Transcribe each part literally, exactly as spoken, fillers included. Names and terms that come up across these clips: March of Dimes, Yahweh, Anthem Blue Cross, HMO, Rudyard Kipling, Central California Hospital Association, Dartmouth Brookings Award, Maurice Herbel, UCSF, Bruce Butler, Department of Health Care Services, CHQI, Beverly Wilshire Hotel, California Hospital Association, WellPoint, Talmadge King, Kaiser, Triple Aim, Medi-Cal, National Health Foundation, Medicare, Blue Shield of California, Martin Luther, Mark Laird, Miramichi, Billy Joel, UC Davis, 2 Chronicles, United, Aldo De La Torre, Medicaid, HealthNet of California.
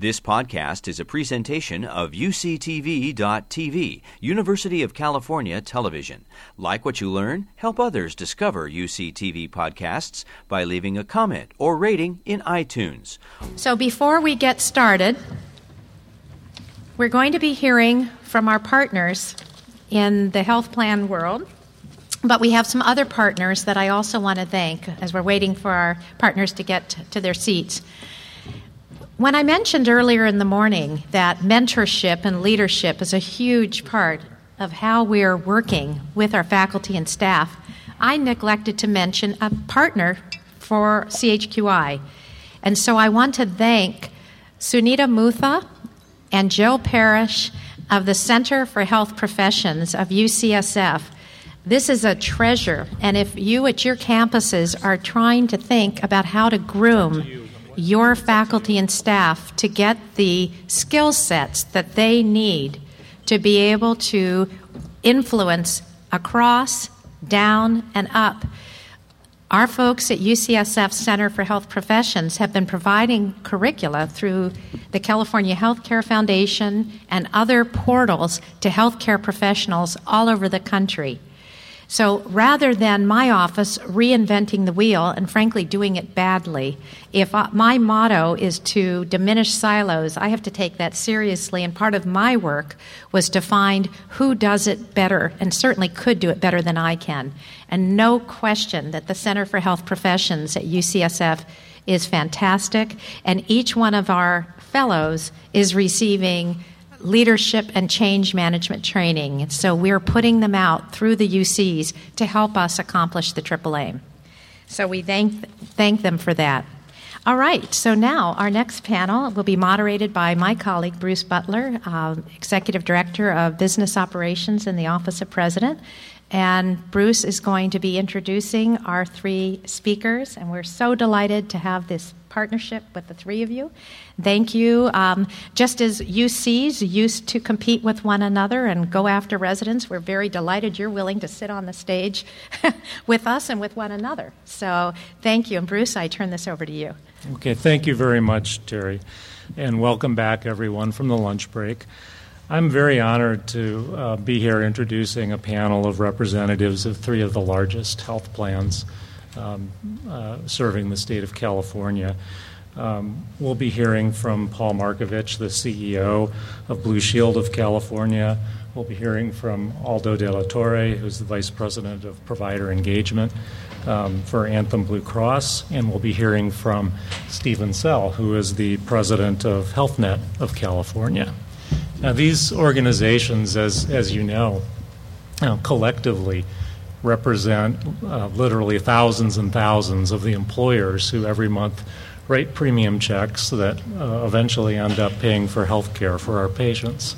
This podcast is a presentation of U C T V dot T V, University of California Television. Like what you learn? Help others discover U C T V podcasts by leaving a comment or rating in iTunes. So before we get started, we're going to be hearing from our partners in the health plan world. But we have some other partners that I also want to thank as we're waiting for our partners to get to their seats. When I mentioned earlier in the morning that mentorship and leadership is a huge part of how we're working with our faculty and staff, I neglected to mention a partner for C H Q I. And so I want to thank Sunita Mutha and Joe Parrish of the Center for Health Professions of U C S F. This is a treasure, and if you at your campuses are trying to think about how to groom your faculty and staff to get the skill sets that they need to be able to influence across, down, and up, our folks at U C S F Center for Health Professions have been providing curricula through the California Healthcare Foundation and other portals to healthcare professionals all over the country. So rather than my office reinventing the wheel and, frankly, doing it badly, if I, my motto is to diminish silos, I have to take that seriously. And part of my work was to find who does it better and certainly could do it better than I can. And no question that the Center for Health Professions at U C S F is fantastic. And each one of our fellows is receiving leadership and change management training. And so we're putting them out through the U Cs to help us accomplish the Triple Aim. So we thank thank them for that. All right, so now our next panel will be moderated by my colleague Bruce Butler, uh, Executive Director of Business Operations in the Office of President. And Bruce is going to be introducing our three speakers, and we're so delighted to have this partnership with the three of you. Thank you. Um, just as U Cs used to compete with one another and go after residents, we're very delighted you're willing to sit on the stage with us and with one another. So thank you. And Bruce, I turn this over to you. Okay, thank you very much, Terry. And welcome back, everyone, from the lunch break. I'm very honored to uh, be here introducing a panel of representatives of three of the largest health plans um, uh, serving the state of California. Um, we'll be hearing from Paul Markovich, the C E O of Blue Shield of California. We'll be hearing from Aldo De La Torre, who's the Vice President of Provider Engagement um, for Anthem Blue Cross. And we'll be hearing from Stephen Sell, who is the President of HealthNet of California. Now, these organizations, as as you know, you know collectively represent uh, literally thousands and thousands of the employers who every month write premium checks that uh, eventually end up paying for health care for our patients.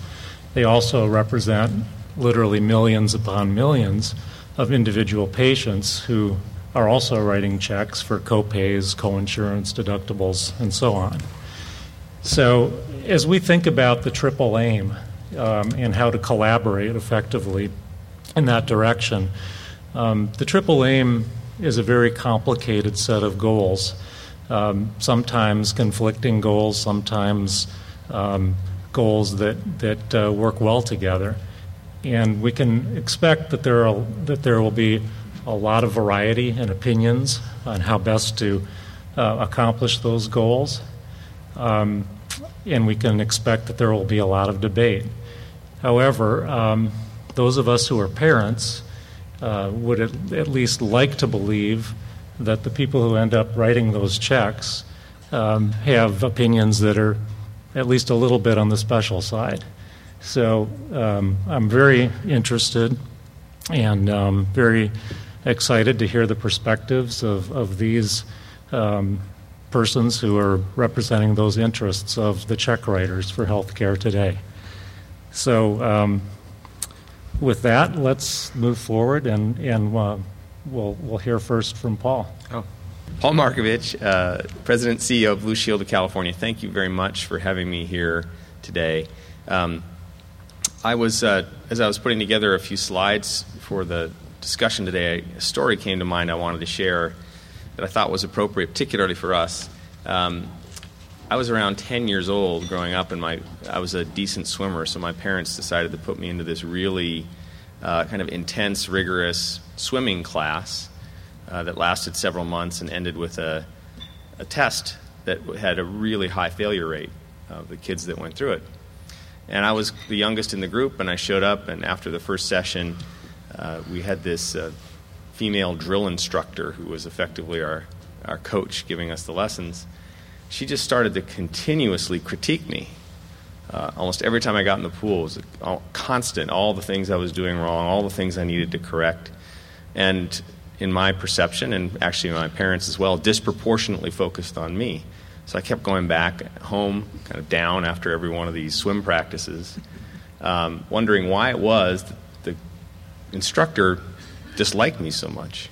They also represent literally millions upon millions of individual patients who are also writing checks for co-pays, co-insurance, deductibles, and so on. So as we think about the triple aim um, and how to collaborate effectively in that direction, um, the triple aim is a very complicated set of goals, um, sometimes conflicting goals, sometimes um, goals that, that uh, work well together. And we can expect that there are, that there will be a lot of variety and opinions on how best to uh, accomplish those goals. Um, and we can expect that there will be a lot of debate. However, um, those of us who are parents uh, would at, at least like to believe that the people who end up writing those checks um, have opinions that are at least a little bit on the special side. So um, I'm very interested and um, very excited to hear the perspectives of, of these um persons who are representing those interests of the check writers for healthcare today. So um, with that, let's move forward, and, and uh, we'll we'll hear first from Paul. Oh. Paul Markovich, uh, President and C E O of Blue Shield of California. Thank you very much for having me here today. Um, I was, uh, as I was putting together a few slides for the discussion today, a story came to mind I wanted to share that I thought was appropriate, particularly for us. Um, I was around ten years old growing up, and my I was a decent swimmer, so my parents decided to put me into this really uh, kind of intense, rigorous swimming class uh, that lasted several months and ended with a, a test that had a really high failure rate of the kids that went through it. And I was the youngest in the group, and I showed up, and after the first session, uh, we had this uh, female drill instructor who was effectively our, our coach giving us the lessons. She just started to continuously critique me. Uh, almost every time I got in the pool, it was all, constant, all the things I was doing wrong, all the things I needed to correct. And in my perception, and actually my parents as well, disproportionately focused on me. So I kept going back home, kind of down after every one of these swim practices, um, wondering why it was that the instructor disliked me so much.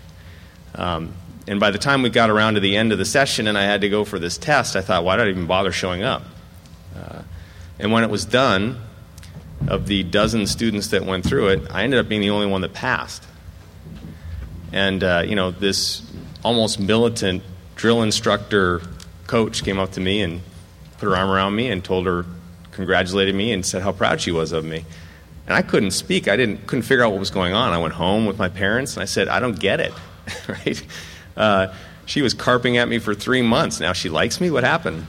Um, And by the time we got around to the end of the session and I had to go for this test, I thought, why did I even bother showing up? Uh, and when it was done, of the dozen students that went through it, I ended up being the only one that passed. And, uh, you know, this almost militant drill instructor coach came up to me and put her arm around me and told her, congratulated me and said how proud she was of me. And I couldn't speak. I didn't couldn't figure out what was going on. I went home with my parents and I said, I don't get it, right? Uh, she was carping at me for three months. Now she likes me? What happened?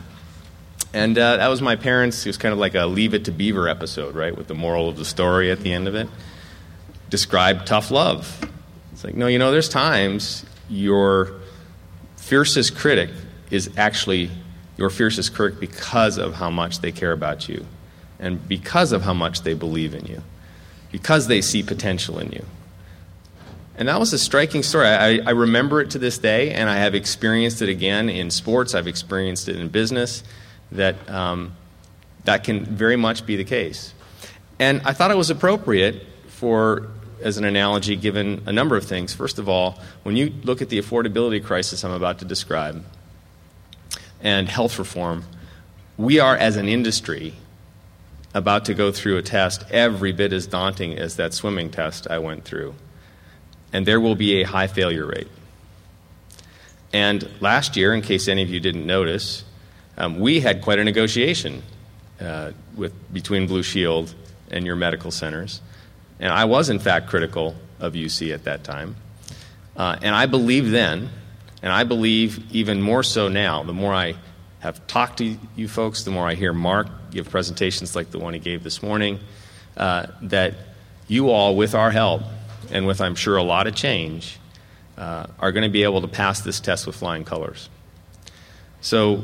And uh, that was my parents. It was kind of like a Leave It to Beaver episode, right, with the moral of the story at the end of it. Describe tough love. It's like, no, you know, there's times your fiercest critic is actually your fiercest critic because of how much they care about you and because of how much they believe in you, because they see potential in you. And that was a striking story. I, I remember it to this day, and I have experienced it again in sports. I've experienced it in business. That um, that can very much be the case. And I thought it was appropriate for, as an analogy, given a number of things. First of all, when you look at the affordability crisis I'm about to describe and health reform, we are, as an industry, about to go through a test every bit as daunting as that swimming test I went through. And there will be a high failure rate. And last year, in case any of you didn't notice, um, we had quite a negotiation uh, with between Blue Shield and your medical centers. And I was, in fact, critical of U C at that time. Uh, and I believed then, and I believe even more so now, the more I have talked to you folks, the more I hear Mark give presentations like the one he gave this morning, uh, that you all, with our help, and with, I'm sure, a lot of change, uh, are going to be able to pass this test with flying colors. So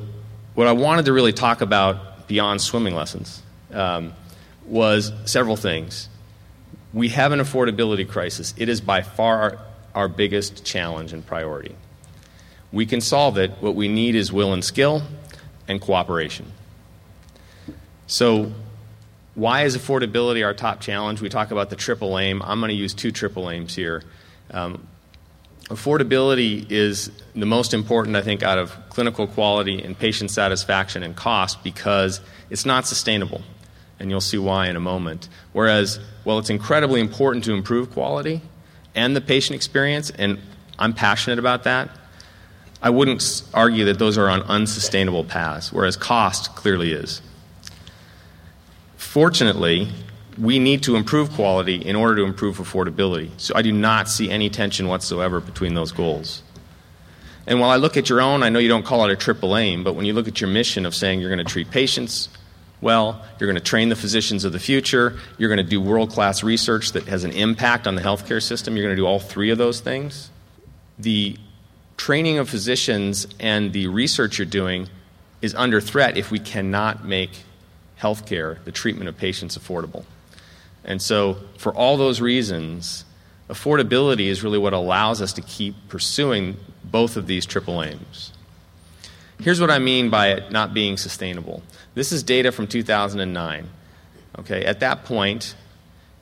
what I wanted to really talk about beyond swimming lessons um, was several things. We have an affordability crisis. It is by far our, our biggest challenge and priority. We can solve it. What we need is will and skill and cooperation. So why is affordability our top challenge? We talk about the triple aim. I'm going to use two triple aims here. Um, affordability is the most important, I think, out of clinical quality and patient satisfaction and cost because it's not sustainable, and you'll see why in a moment. Whereas, well, it's incredibly important to improve quality and the patient experience, and I'm passionate about that, I wouldn't argue that those are on unsustainable paths, whereas cost clearly is. Fortunately, we need to improve quality in order to improve affordability. So I do not see any tension whatsoever between those goals. And while I look at your own, I know you don't call it a triple aim, but when you look at your mission of saying you're going to treat patients well, you're going to train the physicians of the future, you're going to do world-class research that has an impact on the healthcare system, you're going to do all three of those things. The training of physicians and the research you're doing is under threat if we cannot make healthcare, the treatment of patients, affordable. And so for all those reasons, affordability is really what allows us to keep pursuing both of these triple aims. Here's what I mean by it not being sustainable. This is data from two thousand nine. Okay, at that point,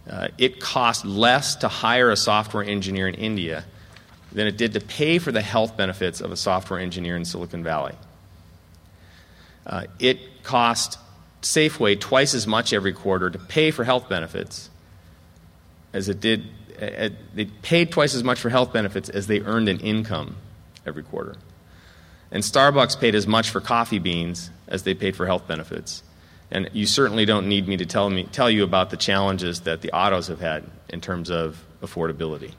uh, it cost less to hire a software engineer in India than it did to pay for the health benefits of a software engineer in Silicon Valley. Uh, it cost Safeway twice as much every quarter to pay for health benefits as it did, uh, they paid twice as much for health benefits as they earned in income every quarter. And Starbucks paid as much for coffee beans as they paid for health benefits. And you certainly don't need me to tell me tell you about the challenges that the autos have had in terms of affordability.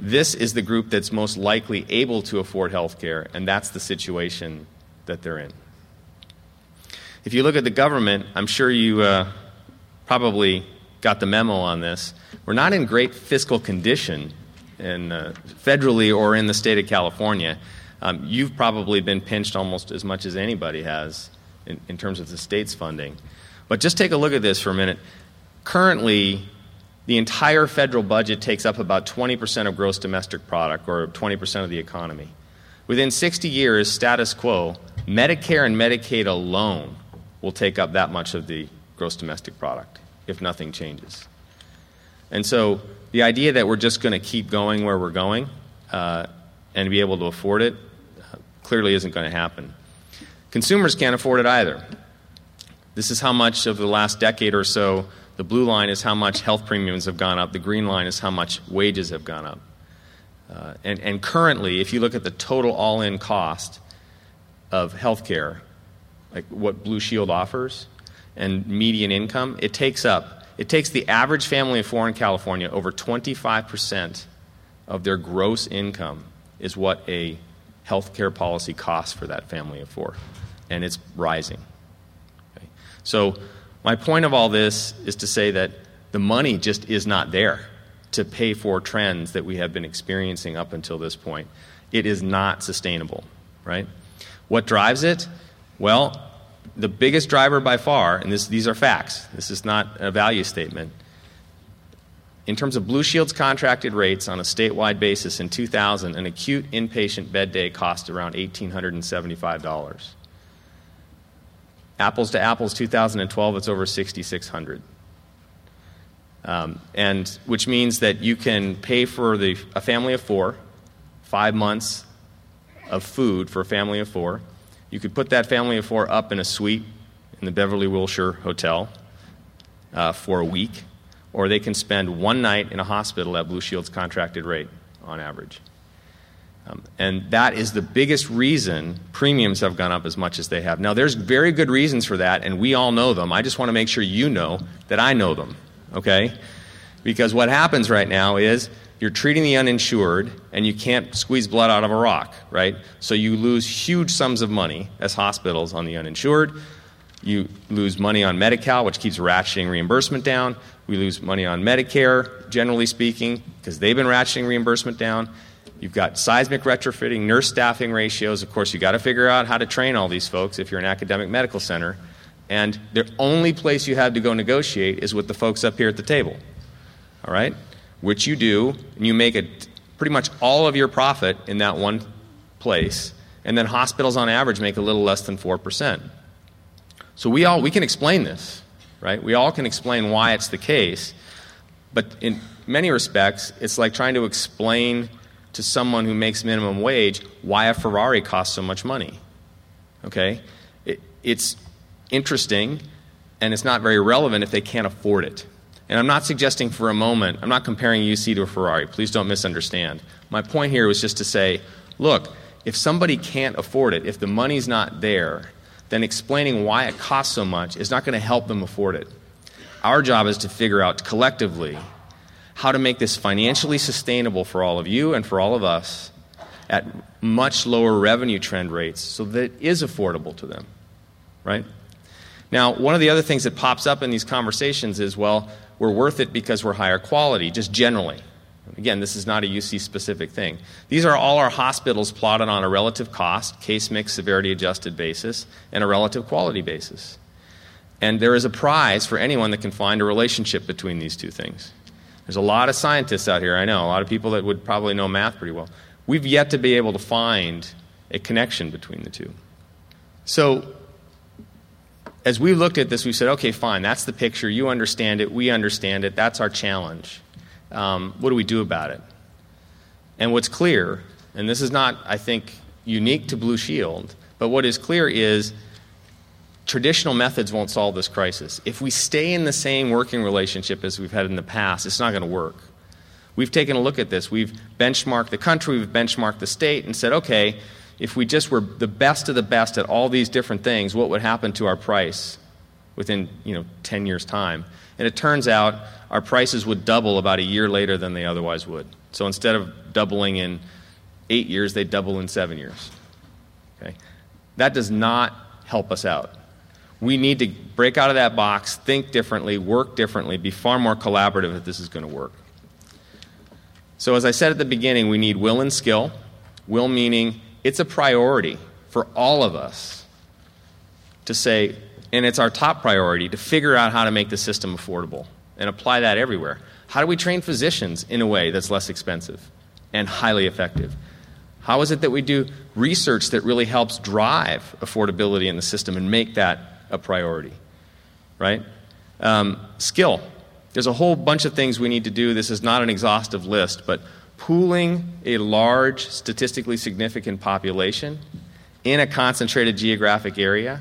This is the group that's most likely able to afford health care, and that's the situation that they're in. If you look at the government, I'm sure you uh, probably got the memo on this. We're not in great fiscal condition in, uh, federally or in the state of California. Um, you've probably been pinched almost as much as anybody has in, in terms of the state's funding. But just take a look at this for a minute. Currently, the entire federal budget takes up about twenty percent of gross domestic product, or twenty percent of the economy. Within sixty years, status quo, Medicare and Medicaid alone will take up that much of the gross domestic product if nothing changes. And so the idea that we're just going to keep going where we're going uh, and be able to afford it uh, clearly isn't going to happen. Consumers can't afford it either. This is how much of the last decade or so, the blue line is how much health premiums have gone up, the green line is how much wages have gone up. Uh, and, and currently, if you look at the total all-in cost of health care, like what Blue Shield offers, and median income, it takes up, it takes the average family of four in California over twenty-five percent of their gross income is what a health care policy costs for that family of four, and it's rising. Okay. So my point of all this is to say that the money just is not there to pay for trends that we have been experiencing up until this point. It is not sustainable, right? What drives it? Well, the biggest driver by far, and this, these are facts, this is not a value statement, in terms of Blue Shield's contracted rates on a statewide basis in two thousand, an acute inpatient bed day cost around one thousand eight hundred seventy-five dollars. Apples to apples, two thousand twelve, it's over six thousand six hundred dollars. Um, and which means that you can pay for the, a family of four, five months of food for a family of four. You could put that family of four up in a suite in the Beverly Wilshire Hotel uh, for a week, or they can spend one night in a hospital at Blue Shield's contracted rate on average. Um, and that is the biggest reason premiums have gone up as much as they have. Now, there's very good reasons for that, and we all know them. I just want to make sure you know that I know them, okay? Because what happens right now is you're treating the uninsured, and you can't squeeze blood out of a rock, right? So you lose huge sums of money as hospitals on the uninsured. You lose money on Medi-Cal, which keeps ratcheting reimbursement down. We lose money on Medicare, generally speaking, because they've been ratcheting reimbursement down. You've got seismic retrofitting, nurse staffing ratios. Of course, you've got to figure out how to train all these folks if you're an academic medical center. And the only place you have to go negotiate is with the folks up here at the table, all right? Which you do, and you make a, pretty much all of your profit in that one place, and then hospitals on average make a little less than four percent. So we all, we can explain this, right? We all can explain why it's the case, but in many respects, it's like trying to explain to someone who makes minimum wage why a Ferrari costs so much money, okay? It, it's interesting, and it's not very relevant if they can't afford it. And I'm not suggesting for a moment, I'm not comparing U C to a Ferrari. Please don't misunderstand. My point here was just to say, look, if somebody can't afford it, if the money's not there, then explaining why it costs so much is not going to help them afford it. Our job is to figure out collectively how to make this financially sustainable for all of you and for all of us at much lower revenue trend rates so that it is affordable to them, right? Now, one of the other things that pops up in these conversations is, well, we're worth it because we're higher quality, just generally. Again, this is not a U C-specific thing. These are all our hospitals plotted on a relative cost, case mix, severity-adjusted basis, and a relative quality basis. And there is a prize for anyone that can find a relationship between these two things. There's a lot of scientists out here, I know, a lot of people that would probably know math pretty well. We've yet to be able to find a connection between the two. So as we looked at this, we said, okay, fine, that's the picture. You understand it. We understand it. That's our challenge. Um, what do we do about it? And what's clear, and this is not, I think, unique to Blue Shield, but what is clear is traditional methods won't solve this crisis. If we stay in the same working relationship as we've had in the past, it's not going to work. We've taken a look at this. We've benchmarked the country. We've benchmarked the state and said, okay, if we just were the best of the best at all these different things, what would happen to our price within, you know, ten years' time? And it turns out our prices would double about a year later than they otherwise would. So instead of doubling in eight years, they double in seven years. Okay? That does not help us out. We need to break out of that box, think differently, work differently, be far more collaborative if this is going to work. So as I said at the beginning, we need will and skill. Will meaning it's a priority for all of us to say, and it's our top priority, to figure out how to make the system affordable and apply that everywhere. How do we train physicians in a way that's less expensive and highly effective? How is it that we do research that really helps drive affordability in the system and make that a priority, right? Um, skill. There's a whole bunch of things we need to do. This is not an exhaustive list, but pooling a large, statistically significant population in a concentrated geographic area,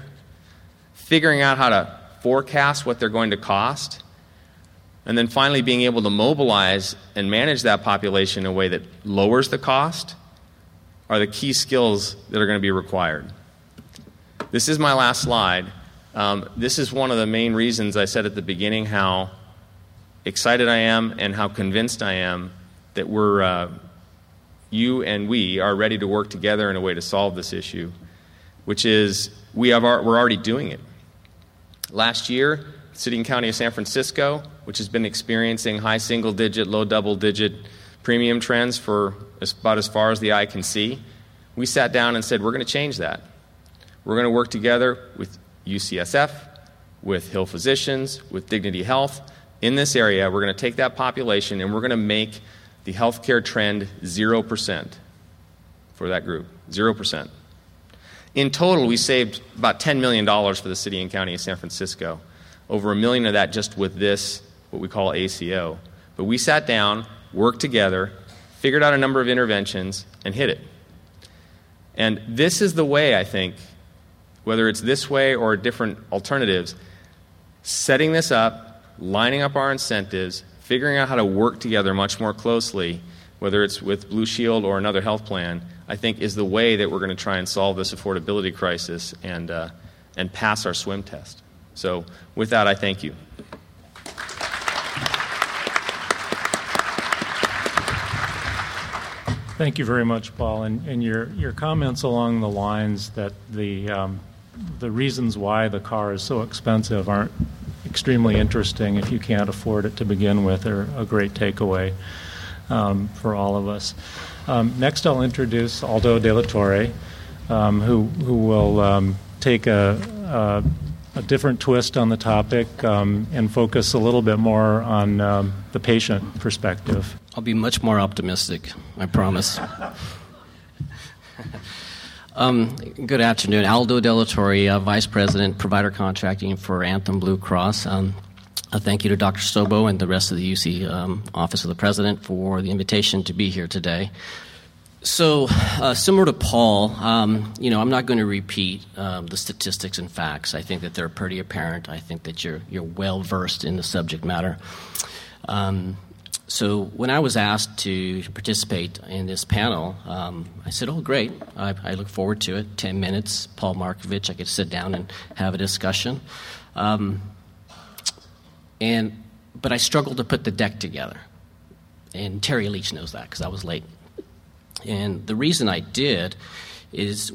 figuring out how to forecast what they're going to cost, and then finally being able to mobilize and manage that population in a way that lowers the cost are the key skills that are going to be required. This is my last slide. Um, this is one of the main reasons I said at the beginning how excited I am and how convinced I am that we're, uh, you and we are ready to work together in a way to solve this issue, which is we have our, we're already doing it. Last year, City and County of San Francisco, which has been experiencing high single-digit, low double-digit premium trends for as, about as far as the eye can see, we sat down and said, we're going to change that. We're going to work together with U C S F, with Hill Physicians, with Dignity Health. In this area, we're going to take that population and we're going to make the healthcare trend zero percent for that group, zero percent. In total, we saved about ten million dollars for the City and County of San Francisco, over a million of that just with this, what we call A C O. But we sat down, worked together, figured out a number of interventions, and hit it. And this is the way, I think, whether it's this way or different alternatives, setting this up, lining up our incentives, figuring out how to work together much more closely, whether it's with Blue Shield or another health plan, I think is the way that we're going to try and solve this affordability crisis and uh, and pass our swim test. So with that, I thank you. Thank you very much, Paul. And, and your, your comments along the lines that the um, the reasons why the car is so expensive aren't extremely interesting if you can't afford it to begin with are a great takeaway um, for all of us. Um, next, I'll introduce Aldo De La Torre, um, who who will um, take a, a, a different twist on the topic um, and focus a little bit more on um, the patient perspective. I'll be much more optimistic, I promise. Um, good afternoon. Aldo De La Torre, uh, Vice President, Provider Contracting for Anthem Blue Cross. Um, a thank you to Doctor Stobo and the rest of the U C um, Office of the President for the invitation to be here today. So, uh, similar to Paul, um, you know, I'm not going to repeat um, the statistics and facts. I think that they're pretty apparent. I think that you're you're well versed in the subject matter. Um, So when I was asked to participate in this panel, um, I said, oh, great. I, I look forward to it. Ten minutes, Paul Markovich, I could sit down and have a discussion. Um, and but I struggled to put the deck together. And Terry Leach knows that because I was late. And the reason I did is,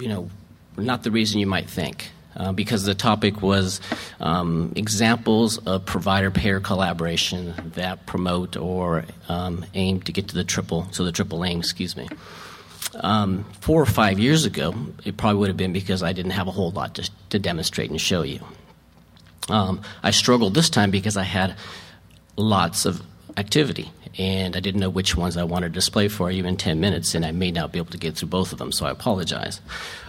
you know, not the reason you might think. Uh, because the topic was um, examples of provider-payer collaboration that promote or um, aim to get to the triple, so the triple aim, excuse me. Um, four or five years ago, it probably would have been because I didn't have a whole lot to, to demonstrate and show you. Um, I struggled this time because I had lots of activity, and I didn't know which ones I wanted to display for you in ten minutes, and I may not be able to get through both of them, so I apologize.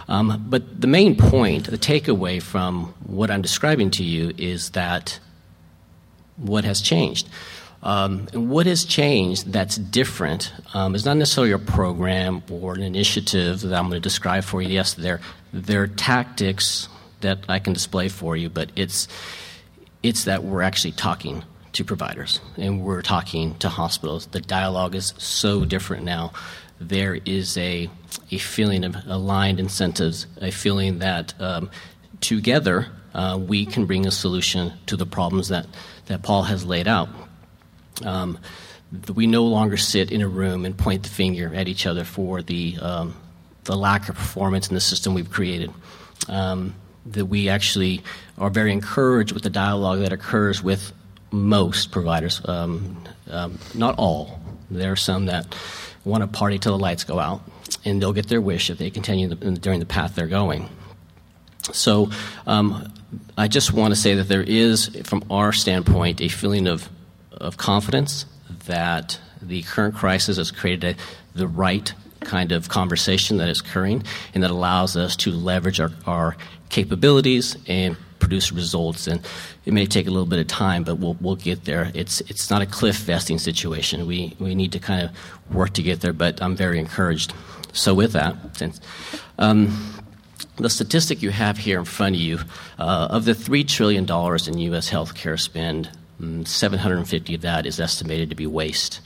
Um, but the main point, the takeaway from what I'm describing to you is that what has changed. Um, and what has changed that's different um, is not necessarily a program or an initiative that I'm going to describe for you. Yes, they're, they're tactics that I can display for you, but it's it's that we're actually talking to providers, and we're talking to hospitals. The dialogue is so different now there is a a feeling of aligned incentives, a feeling that um, together uh, we can bring a solution to the problems that, that Paul has laid out. Um, we no longer sit in a room and point the finger at each other for the um, the lack of performance in the system we've created. Um, that we actually are very encouraged with the dialogue that occurs with most providers, um, um, not all. There are some that want to party till the lights go out, and they'll get their wish if they continue the, during the path they're going. So um, I just want to say that there is, from our standpoint, a feeling of, of confidence that the current crisis has created a, the right kind of conversation that is occurring and that allows us to leverage our, our capabilities and produce results. And it may take a little bit of time, but we'll we'll get there. It's it's not a cliff vesting situation. We we need to kind of work to get there, but I'm very encouraged. So with that, since um, the statistic you have here in front of you, uh, of the three trillion dollars in U S healthcare spend, seven hundred fifty of that is estimated to be waste.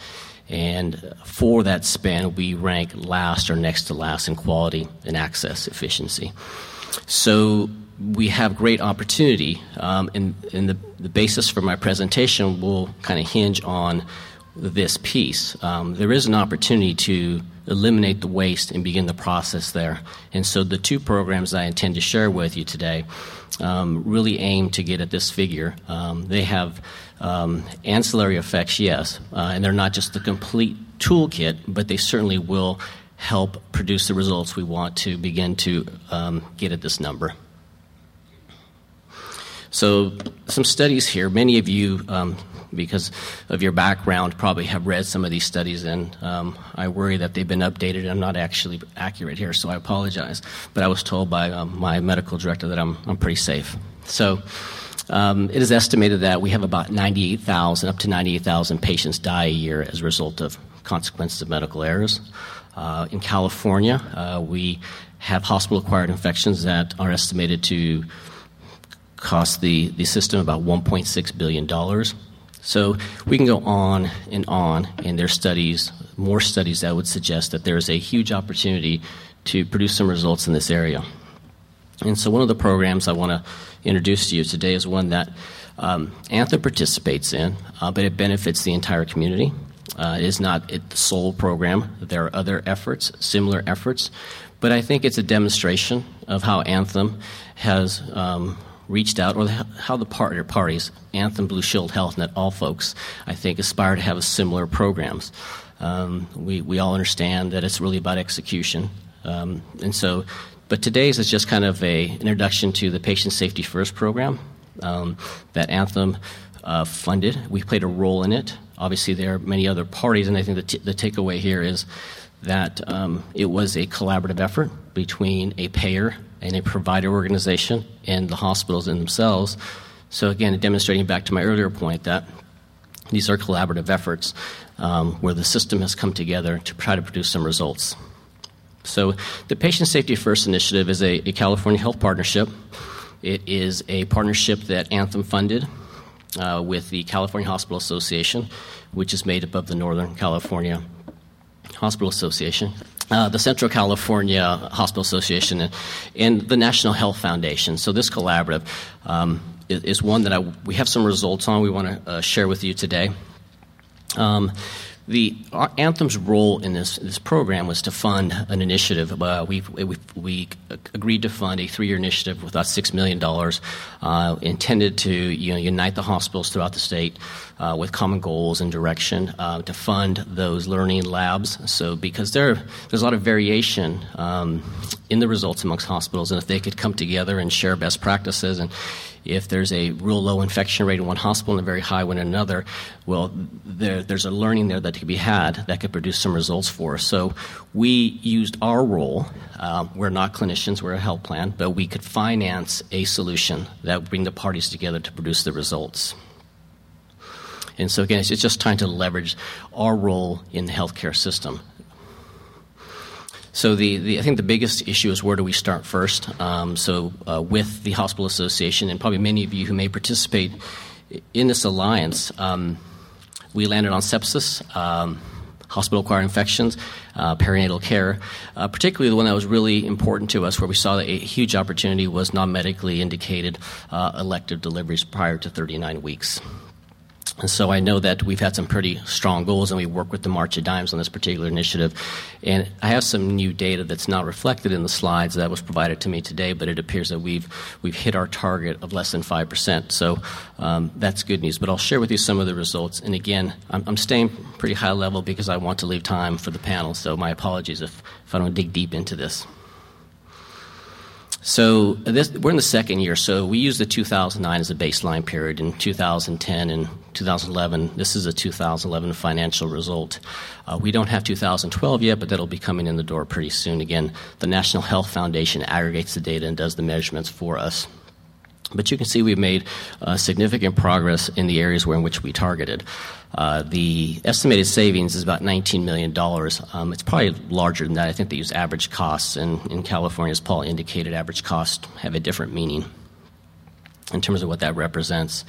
And for that spend, we rank last or next to last in quality and access efficiency. So we have great opportunity, um, and, and the, the basis for my presentation will kind of hinge on this piece. Um, there is an opportunity to eliminate the waste and begin the process there. And so the two programs that I intend to share with you today um, really aim to get at this figure. Um, they have um, ancillary effects, yes, uh, and they're not just the complete toolkit, but they certainly will help produce the results we want to begin to um, get at this number. So some studies here. Many of you, um, because of your background, probably have read some of these studies, and um, I worry that they've been updated and I'm not actually accurate here, so I apologize. But I was told by um, my medical director that I'm, I'm pretty safe. So um, it is estimated that we have about ninety-eight thousand, up to ninety-eight thousand patients die a year as a result of consequences of medical errors. Uh, in California, uh, we have hospital-acquired infections that are estimated to cost the, the system about one point six billion dollars. So we can go on and on, and there's studies, more studies that would suggest that there is a huge opportunity to produce some results in this area. And so one of the programs I want to introduce to you today is one that um, Anthem participates in, uh, but it benefits the entire community. Uh, it is not the sole program. There are other efforts, similar efforts, but I think it's a demonstration of how Anthem has um, reached out, or how the partner parties, Anthem, Blue Shield, HealthNet, all folks, I think, aspire to have similar programs. Um, we, we all understand that it's really about execution. Um, and so, but today's is just kind of a introduction to the Patient Safety First program um, that Anthem uh, funded. We played a role in it. Obviously, there are many other parties, and I think the, t- the takeaway here is that um, it was a collaborative effort between a payer and a provider organization and the hospitals in themselves. So again, demonstrating back to my earlier point that these are collaborative efforts um, where the system has come together to try to produce some results. So the Patient Safety First Initiative is a, a California health partnership. It is a partnership that Anthem funded uh, with the California Hospital Association, which is made up of the Northern California Hospital Association, uh, the Central California Hospital Association, and, and the National Health Foundation. So this collaborative um, is, is one that I, we have some results on we want to uh, share with you today. Um, the our, Anthem's role in this this program was to fund an initiative. Uh, we we agreed to fund a three-year initiative with about six million dollars uh, intended to you know, unite the hospitals throughout the state uh, with common goals and direction uh, to fund those learning labs. So because there there's a lot of variation um, in the results amongst hospitals, and if they could come together and share best practices, and if there's a real low infection rate in one hospital and a very high one in another, well, there, there's a learning there that could be had that could produce some results for us. So we used our role. Um, we're not clinicians. We're a health plan. But we could finance a solution that would bring the parties together to produce the results. And so, again, it's just trying to leverage our role in the healthcare system. So the, the I think the biggest issue is where do we start first? Um, so uh, with the Hospital Association, and probably many of you who may participate in this alliance, um, we landed on sepsis. Um, hospital-acquired infections, uh, perinatal care, uh, particularly the one that was really important to us, where we saw that a huge opportunity was non-medically indicated uh, elective deliveries prior to thirty-nine weeks. And so I know that we've had some pretty strong goals, and we work with the March of Dimes on this particular initiative. And I have some new data that's not reflected in the slides that was provided to me today, but it appears that we've we've hit our target of less than five percent. So um, that's good news. But I'll share with you some of the results. And again, I'm, I'm staying pretty high level because I want to leave time for the panel, so my apologies if, if I don't dig deep into this. So this, we're in the second year, so we use the two thousand nine as a baseline period. In two thousand ten and two thousand eleven, this is a two thousand eleven financial result. Uh, we don't have two thousand twelve yet, but that'll be coming in the door pretty soon. Again, the National Health Foundation aggregates the data and does the measurements for us. But you can see we've made uh, significant progress in the areas where in which we targeted. Uh, the estimated savings is about nineteen million dollars. Um, it's probably larger than that. I think they use average costs, and in California, as Paul indicated, average costs have a different meaning in terms of what that represents.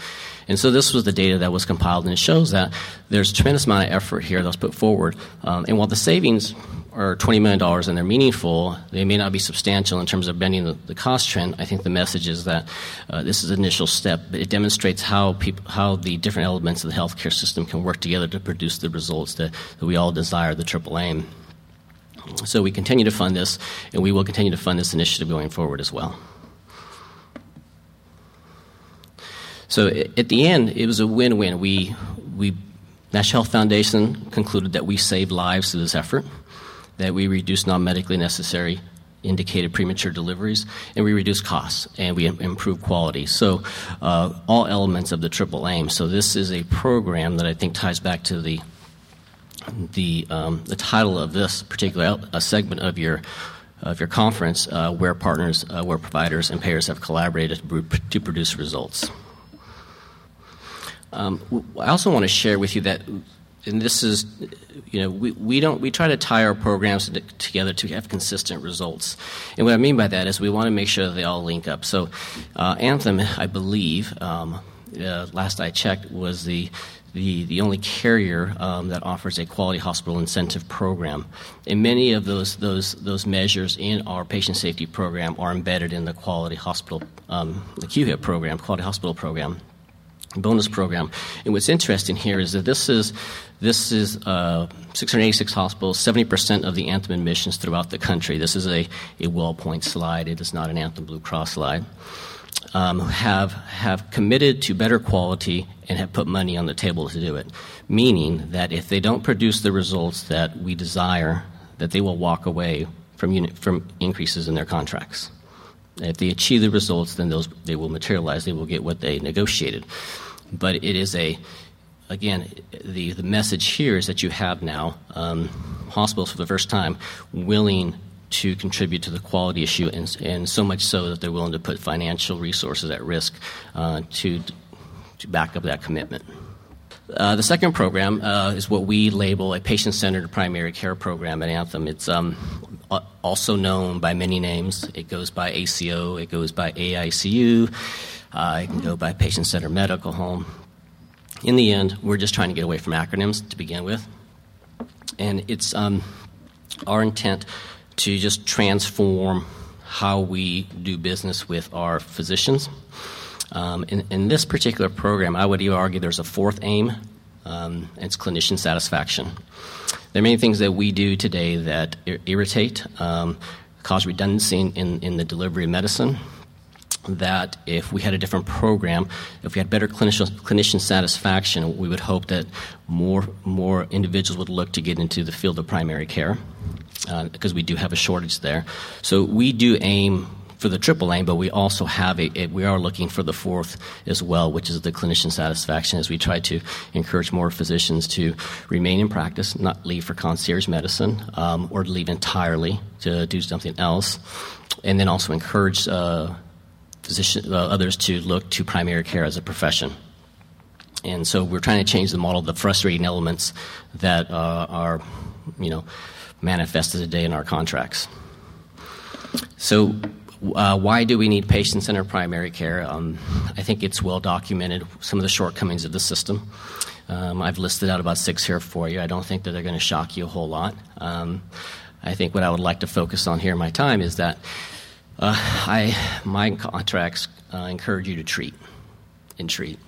And so this was the data that was compiled, and it shows that there's a tremendous amount of effort here that was put forward. Um, and while the savings are twenty million dollars and they're meaningful, they may not be substantial in terms of bending the, the cost trend. I think the message is that uh, this is an initial step, but it demonstrates how peop- how the different elements of the healthcare system can work together to produce the results that, that we all desire, the Triple Aim. So we continue to fund this, and we will continue to fund this initiative going forward as well. So at the end, it was a win-win. We, we, National Health Foundation concluded that we saved lives through this effort, that we reduced non-medically necessary indicated premature deliveries, and we reduced costs, and we improved quality. So uh, all elements of the Triple Aim. So this is a program that I think ties back to the, the, um, the title of this particular a segment of your of your conference, uh, where partners, uh, where providers and payers have collaborated to produce results. Um, I also want to share with you that, and this is, you know, we, we don't we try to tie our programs to, together to have consistent results, and what I mean by that is we want to make sure that they all link up. So, uh, Anthem, I believe, um, uh, last I checked, was the the, the only carrier um, that offers a quality hospital incentive program, and many of those those those measures in our patient safety program are embedded in the quality hospital, um, the Q HIP program, quality hospital program. Bonus program. And what's interesting here is that this is this is uh, six hundred eighty-six hospitals, seventy percent of the Anthem admissions throughout the country. This is a, a WellPoint slide. It is not an Anthem Blue Cross slide. Um, have have committed to better quality and have put money on the table to do it. Meaning that if they don't produce the results that we desire, that they will walk away from unit, from increases in their contracts. If they achieve the results, then those they will materialize. They will get what they negotiated. But it is a, again, the, the message here is that you have now um, hospitals for the first time willing to contribute to the quality issue, and, and so much so that they're willing to put financial resources at risk uh, to to back up that commitment. Uh, the second program uh, is what we label a patient-centered primary care program at Anthem. It's um, also known by many names. It goes by A C O. It goes by A I C U. Uh, it can go by patient-centered medical home. In the end, we're just trying to get away from acronyms to begin with. And it's um, our intent to just transform how we do business with our physicians. Um, in, in this particular program, I would even argue there's a fourth aim, um, and it's clinician satisfaction. There are many things that we do today that ir- irritate, um, cause redundancy in, in the delivery of medicine, that if we had a different program, if we had better clinician, clinician satisfaction, we would hope that more, more individuals would look to get into the field of primary care, uh, because we do have a shortage there. So we do aim for the Triple Aim, but we also have a, a, we are looking for the fourth as well, which is the clinician satisfaction, as we try to encourage more physicians to remain in practice, not leave for concierge medicine, um, or leave entirely to do something else, and then also encourage uh, physician, uh, others to look to primary care as a profession. And so we're trying to change the model, the frustrating elements that uh, are, you know, manifested today in our contracts. So Uh, why do we need patient-centered primary care? Um, I think it's well documented, some of the shortcomings of the system. Um, I've listed out about six here for you. I don't think that they're going to shock you a whole lot. Um, I think what I would like to focus on here in my time is that uh, I my contracts uh, encourage you to treat and treat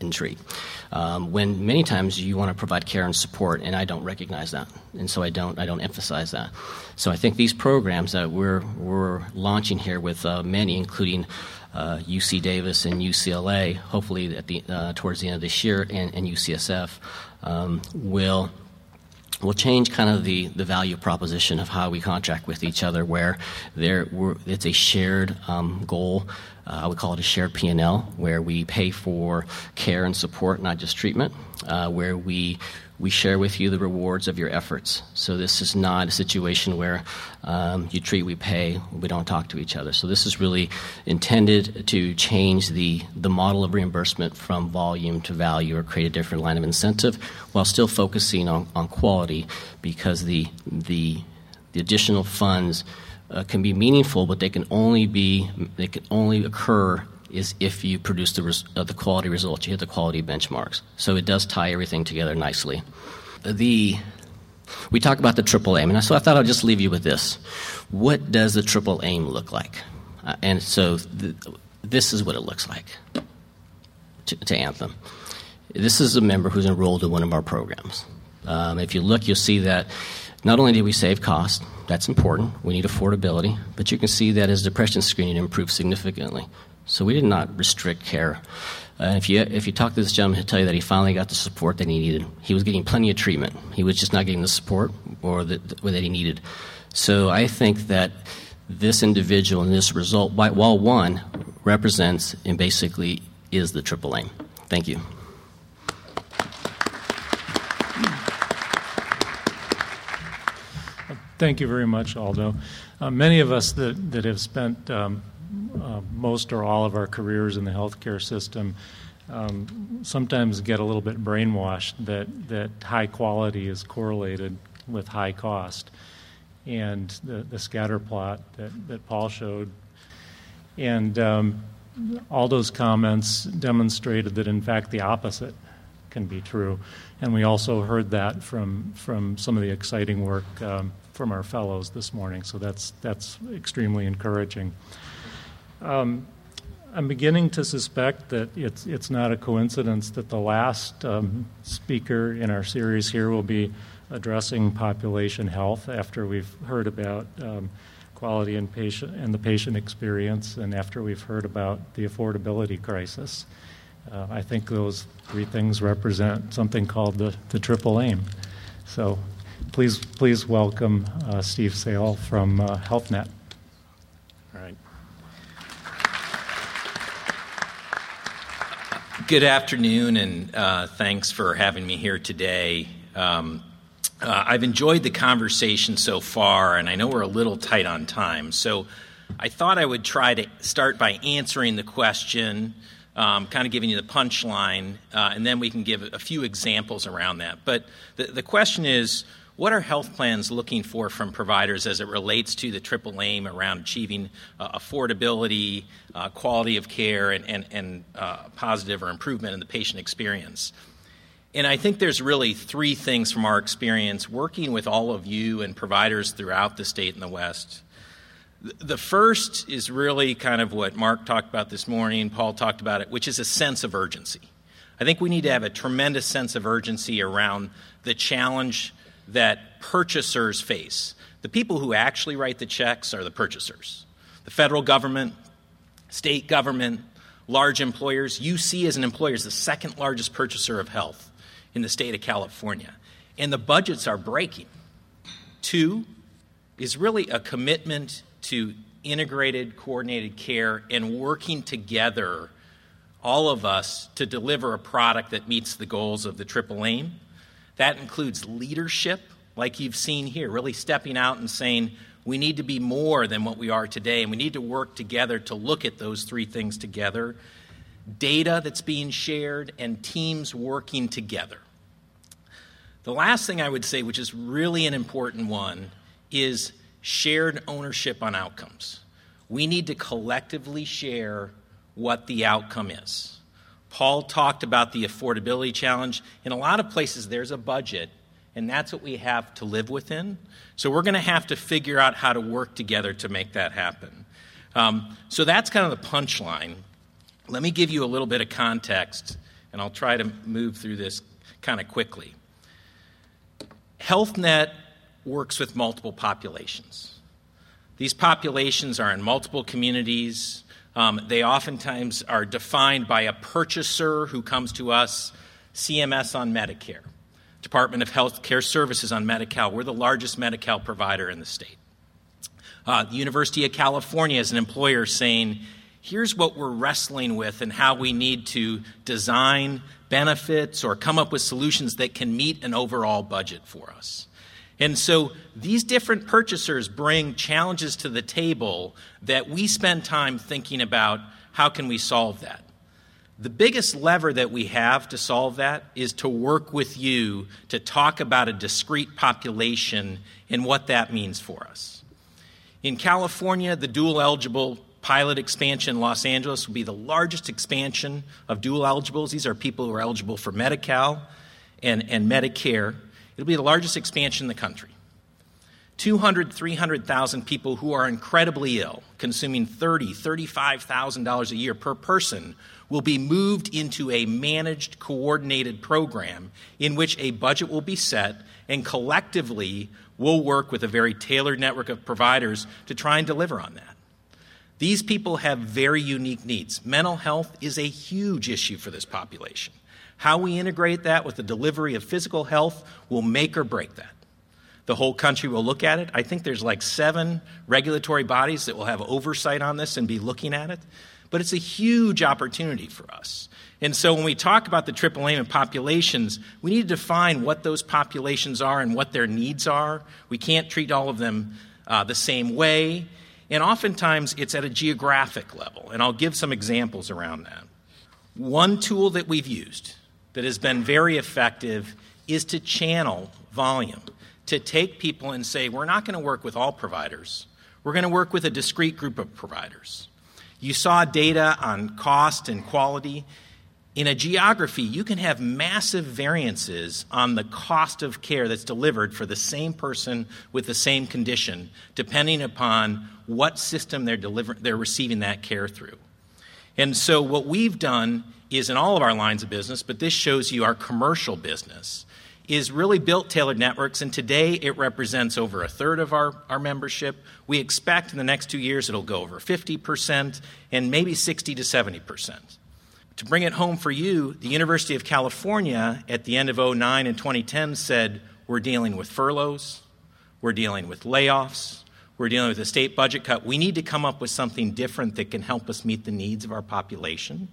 and treat. Um, when many times you want to provide care and support, and I don't recognize that, and so I don't I don't emphasize that. So I think these programs that we're we're launching here with uh, many, including uh, U C Davis and U C L A, hopefully at the uh, towards the end of this year, and, and U C S F, um, will will change kind of the, the value proposition of how we contract with each other, where there we're, it's a shared um, goal. Uh, I would call it a shared P and L, where we pay for care and support, not just treatment, uh, where we we share with you the rewards of your efforts. So this is not a situation where um, you treat, we pay, we don't talk to each other. So this is really intended to change the, the model of reimbursement from volume to value, or create a different line of incentive, while still focusing on, on quality, because the the, the additional funds Uh, can be meaningful, but they can only be they can only occur is if you produce the res, uh, the quality results. You hit the quality benchmarks, so it does tie everything together nicely. The we talk about the triple aim, and so I thought I'd just leave you with this: what does the triple aim look like? Uh, and so th- this is what it looks like to, to Anthem. This is a member who's enrolled in one of our programs. Um, if you look, you'll see that. Not only did we save cost, that's important, we need affordability, but you can see that as depression screening improved significantly. So we did not restrict care. Uh, if you if you talk to this gentleman, he'll tell you that he finally got the support that he needed. He was getting plenty of treatment. He was just not getting the support or the, the, that he needed. So I think that this individual and this result, by wall one, represents and basically is the triple aim. Thank you. Thank you very much, Aldo. Uh, many of us that, that have spent um, uh, most or all of our careers in the healthcare system um, sometimes get a little bit brainwashed that, that high quality is correlated with high cost, and the, the scatter plot that, that Paul showed. And um, Aldo's comments demonstrated that, in fact, the opposite can be true. And we also heard that from, from some of the exciting work um, from our fellows this morning, so that's that's extremely encouraging. Um, I'm beginning to suspect that it's it's not a coincidence that the last um, speaker in our series here will be addressing population health after we've heard about um, quality and patient and the patient experience, and after we've heard about the affordability crisis. Uh, I think those three things represent something called the, the triple aim. So. Please, please welcome uh, Steve Sell from uh, HealthNet. All right. Good afternoon, and uh, thanks for having me here today. Um, uh, I've enjoyed the conversation so far, and I know we're a little tight on time, so I thought I would try to start by answering the question, Um, kind of giving you the punchline, uh, and then we can give a few examples around that. But the, the question is, what are health plans looking for from providers as it relates to the triple aim around achieving uh, affordability, uh, quality of care, and, and, and uh, positive or improvement in the patient experience? And I think there's really three things from our experience working with all of you and providers throughout the state and the West. The first is really kind of what Mark talked about this morning, Paul talked about it, which is a sense of urgency. I think we need to have a tremendous sense of urgency around the challenge that purchasers face. The people who actually write the checks are the purchasers. The federal government, state government, large employers. U C as an employer is the second largest purchaser of health in the state of California. And the budgets are breaking. Two is really a commitment to integrated, coordinated care and working together, all of us, to deliver a product that meets the goals of the triple aim. That includes leadership, like you've seen here, really stepping out and saying, we need to be more than what we are today, and we need to work together to look at those three things together. Data that's being shared and teams working together. The last thing I would say, which is really an important one, is shared ownership on outcomes. We need to collectively share what the outcome is. Paul talked about the affordability challenge. In a lot of places, there's a budget, and that's what we have to live within. So we're going to have to figure out how to work together to make that happen. Um, so that's kind of the punchline. Let me give you a little bit of context, and I'll try to move through this kind of quickly. HealthNet works with multiple populations. These populations are in multiple communities. Um, they oftentimes are defined by a purchaser who comes to us, C M S on Medicare, Department of Health Care Services on Medi-Cal. We're the largest Medi-Cal provider in the state. Uh, the University of California is an employer saying, here's what we're wrestling with and how we need to design benefits or come up with solutions that can meet an overall budget for us. And so these different purchasers bring challenges to the table that we spend time thinking about how can we solve that. The biggest lever that we have to solve that is to work with you to talk about a discrete population and what that means for us. In California, the dual-eligible pilot expansion in Los Angeles will be the largest expansion of dual eligibles. These are people who are eligible for Medi-Cal and, and Medicare. It'll be the largest expansion in the country. two hundred, three hundred thousand people who are incredibly ill, consuming thirty thousand, thirty-five thousand dollars a year per person, will be moved into a managed, coordinated program in which a budget will be set, and collectively we'll work with a very tailored network of providers to try and deliver on that. These people have very unique needs. Mental health is a huge issue for this population. How we integrate that with the delivery of physical health will make or break that. The whole country will look at it. I think there's like seven regulatory bodies that will have oversight on this and be looking at it. But it's a huge opportunity for us. And so when we talk about the triple aim of populations, we need to define what those populations are and what their needs are. We can't treat all of them uh, the same way. And oftentimes it's at a geographic level. And I'll give some examples around that. One tool that we've used that has been very effective is to channel volume, to take people and say, we're not going to work with all providers. We're going to work with a discrete group of providers. You saw data on cost and quality. In a geography, you can have massive variances on the cost of care that's delivered for the same person with the same condition, depending upon what system they're delivering, they're receiving that care through. And so what we've done is in all of our lines of business, but this shows you our commercial business, is really built tailored networks, and today it represents over a third of our, our membership. We expect in the next two years it'll go over fifty percent and maybe sixty to seventy percent. To bring it home for you, the University of California at the end of oh nine and twenty ten said, we're dealing with furloughs, we're dealing with layoffs, we're dealing with a state budget cut. We need to come up with something different that can help us meet the needs of our population.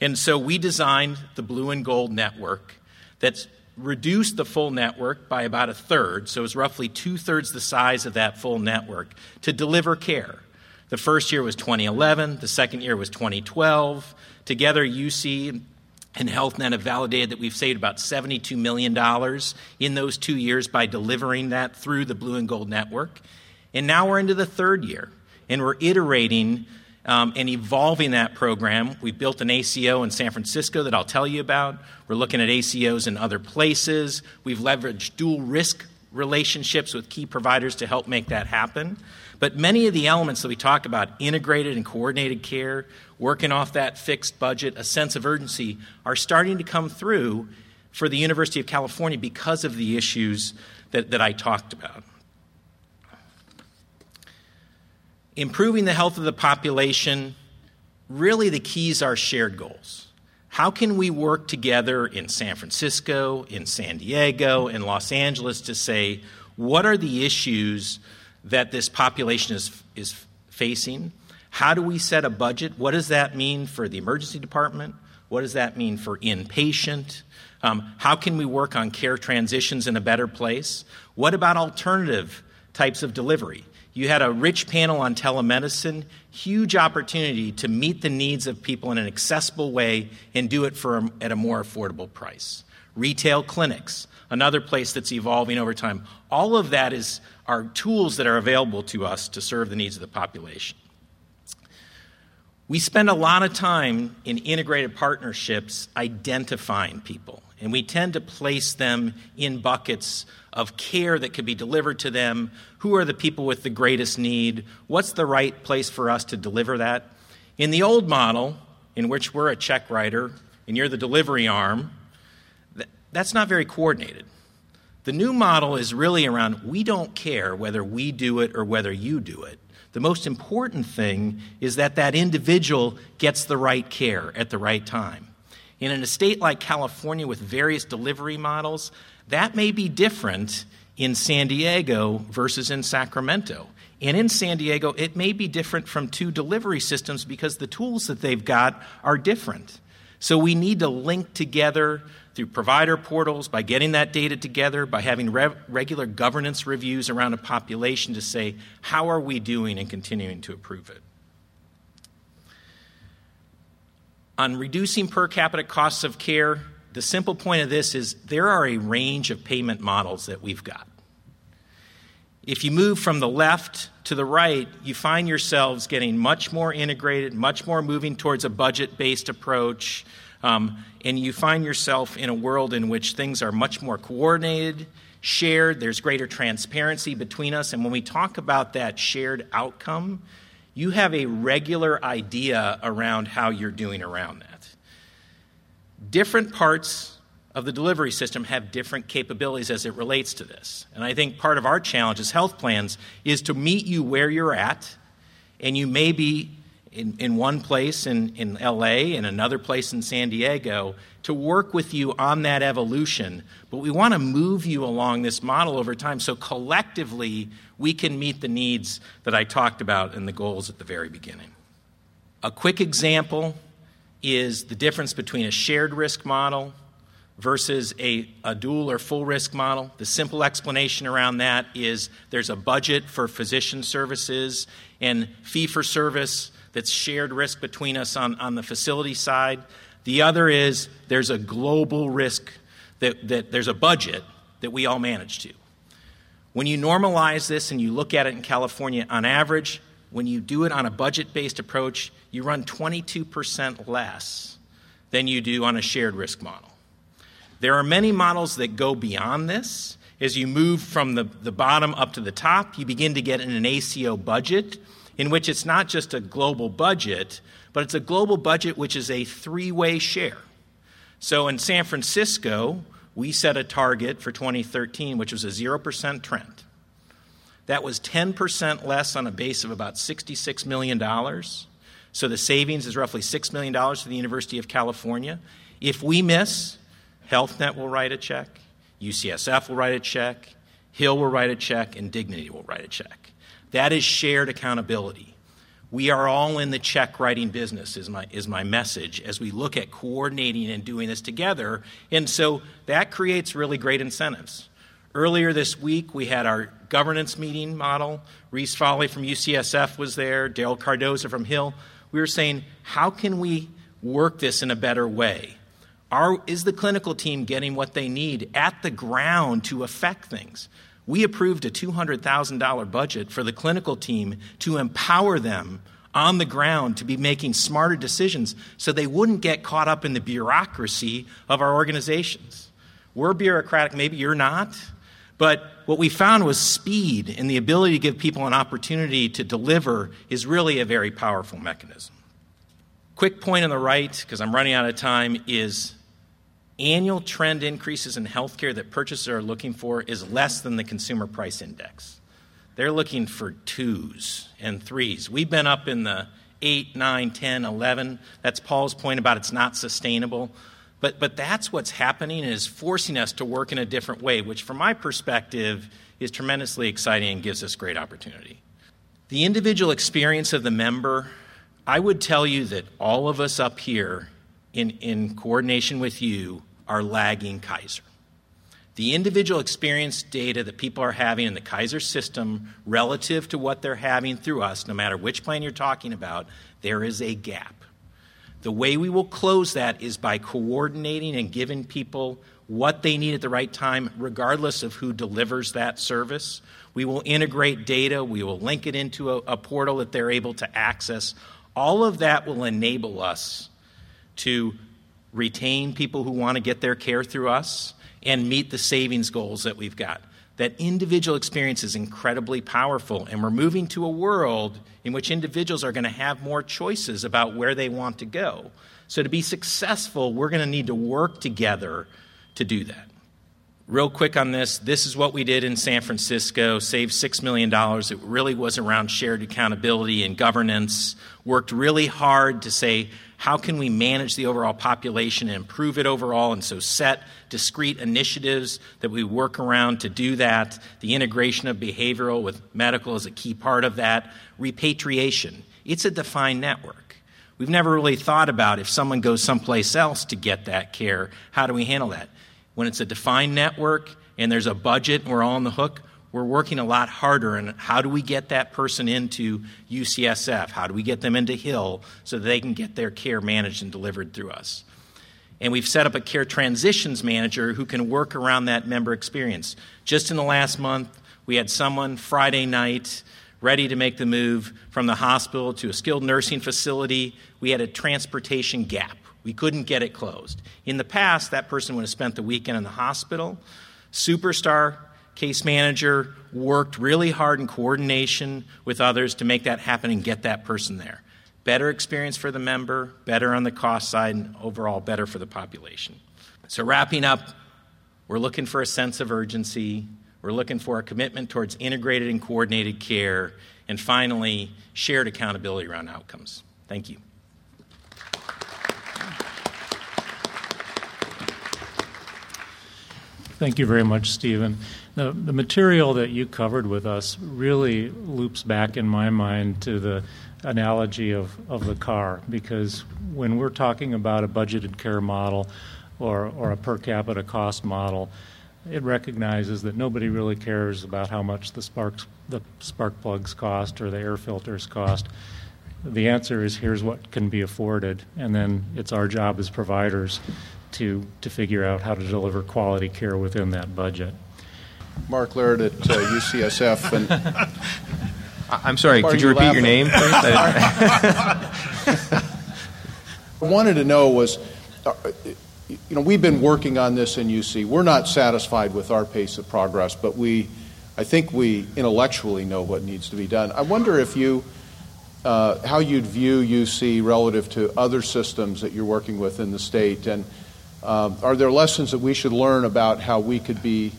And so we designed the Blue and Gold Network that's reduced the full network by about a third, so it's roughly two-thirds the size of that full network, to deliver care. The first year was twenty eleven. The second year was twenty twelve. Together, U C and HealthNet have validated that we've saved about seventy-two million dollars in those two years by delivering that through the Blue and Gold Network. And now we're into the third year, and we're iterating um, and evolving that program. We built an A C O in San Francisco that I'll tell you about. We're looking at A C Os in other places. We've leveraged dual risk relationships with key providers to help make that happen. But many of the elements that we talk about, integrated and coordinated care, working off that fixed budget, a sense of urgency, are starting to come through for the University of California because of the issues that, that I talked about. Improving the health of the population, really the keys are shared goals. How can we work together in San Francisco, in San Diego, in Los Angeles to say, what are the issues that this population is, is facing? How do we set a budget? What does that mean for the emergency department? What does that mean for inpatient? Um, how can we work on care transitions in a better place? What about alternative types of delivery? You had a rich panel on telemedicine, huge opportunity to meet the needs of people in an accessible way and do it for a, at a more affordable price. Retail clinics, another place that's evolving over time. All of that is are tools that are available to us to serve the needs of the population. We spend a lot of time in integrated partnerships identifying people, and we tend to place them in buckets of care that could be delivered to them. Who are the people with the greatest need? What's the right place for us to deliver that? In the old model, in which we're a check writer and you're the delivery arm, that's not very coordinated. The new model is really around, we don't care whether we do it or whether you do it. The most important thing is that that individual gets the right care at the right time. And in a state like California with various delivery models, that may be different in San Diego versus in Sacramento. And in San Diego, it may be different from two delivery systems because the tools that they've got are different. So we need to link together through provider portals, by getting that data together, by having re- regular governance reviews around a population to say, how are we doing and continuing to improve it? On reducing per capita costs of care, the simple point of this is there are a range of payment models that we've got. If you move from the left to the right, you find yourselves getting much more integrated, much more moving towards a budget-based approach, Um, and you find yourself in a world in which things are much more coordinated, shared, there's greater transparency between us. And when we talk about that shared outcome, you have a regular idea around how you're doing around that. Different parts of the delivery system have different capabilities as it relates to this. And I think part of our challenge as health plans is to meet you where you're at, and you may be In, in one place in, in L A and another place in San Diego, to work with you on that evolution. But we want to move you along this model over time so collectively we can meet the needs that I talked about and the goals at the very beginning. A quick example is the difference between a shared risk model versus a, a dual or full risk model. The simple explanation around that is there's a budget for physician services and fee-for-service that's shared risk between us on, on the facility side. The other is there's a global risk that, that there's a budget that we all manage to. When you normalize this and you look at it in California, on average, when you do it on a budget-based approach, you run twenty-two percent less than you do on a shared risk model. There are many models that go beyond this. As you move from the, the bottom up to the top, you begin to get in an A C O budget, in which it's not just a global budget, but it's a global budget which is a three-way share. So in San Francisco, we set a target for twenty thirteen, which was a zero percent trend. That was ten percent less on a base of about sixty-six million dollars. So the savings is roughly six million dollars to the University of California. If we miss, HealthNet will write a check, U C S F will write a check, Hill will write a check, and Dignity will write a check. That is shared accountability. We are all in the check writing business is my, is my message as we look at coordinating and doing this together. And so that creates really great incentives. Earlier this week, we had our governance meeting model. Reese Foley from U C S F was there, Daryl Cardoza from Hill. We were saying, how can we work this in a better way? Are, is the clinical team getting what they need at the ground to affect things? We approved a two hundred thousand dollars budget for the clinical team to empower them on the ground to be making smarter decisions so they wouldn't get caught up in the bureaucracy of our organizations. We're bureaucratic, maybe you're not, but what we found was speed and the ability to give people an opportunity to deliver is really a very powerful mechanism. Quick point on the right, because I'm running out of time, is annual trend increases in healthcare that purchasers are looking for is less than the consumer price index. They're looking for twos and threes. We've been up in the eight, nine, ten, eleven. That's Paul's point about it's not sustainable. But but that's what's happening and is forcing us to work in a different way, which from my perspective is tremendously exciting and gives us great opportunity. The individual experience of the member, I would tell you that all of us up here In, in coordination with you, are lagging Kaiser. The individual experience data that people are having in the Kaiser system relative to what they're having through us, no matter which plan you're talking about, there is a gap. The way we will close that is by coordinating and giving people what they need at the right time, regardless of who delivers that service. We will integrate data. We will link it into a, a portal that they're able to access. All of that will enable us to retain people who want to get their care through us and meet the savings goals that we've got. That individual experience is incredibly powerful, and we're moving to a world in which individuals are going to have more choices about where they want to go. So to be successful, we're going to need to work together to do that. Real quick on this, this is what we did in San Francisco, saved six million dollars. It really was around shared accountability and governance, worked really hard to say, how can we manage the overall population and improve it overall? And so set discrete initiatives that we work around to do that. The integration of behavioral with medical is a key part of that. Repatriation, it's a defined network. We've never really thought about if someone goes someplace else to get that care, how do we handle that? When it's a defined network and there's a budget and we're all on the hook, we're working a lot harder. And how do we get that person into U C S F? How do we get them into Hill so that they can get their care managed and delivered through us? And we've set up a care transitions manager who can work around that member experience. Just in the last month, we had someone Friday night ready to make the move from the hospital to a skilled nursing facility. We had a transportation gap. We couldn't get it closed. In the past, that person would have spent the weekend in the hospital. Superstar case manager worked really hard in coordination with others to make that happen and get that person there. Better experience for the member, better on the cost side, and overall better for the population. So wrapping up, we're looking for a sense of urgency. We're looking for a commitment towards integrated and coordinated care. And finally, shared accountability around outcomes. Thank you. Thank you very much, Stephen. The, the material that you covered with us really loops back in my mind to the analogy of, of the car, because when we're talking about a budgeted care model or, or a per capita cost model, it recognizes that nobody really cares about how much the sparks, the spark plugs cost or the air filters cost. The answer is here's what can be afforded, and then it's our job as providers to to figure out how to deliver quality care within that budget. Mark Laird at uh, U C S F. And I'm sorry, could you, you repeat laughing? your name, please? I wanted to know was, you know, we've been working on this in U C. We're not satisfied with our pace of progress, but we, I think we intellectually know what needs to be done. I wonder if you, uh, how you'd view U C relative to other systems that you're working with in the state, and Uh, are there lessons that we should learn about how we could be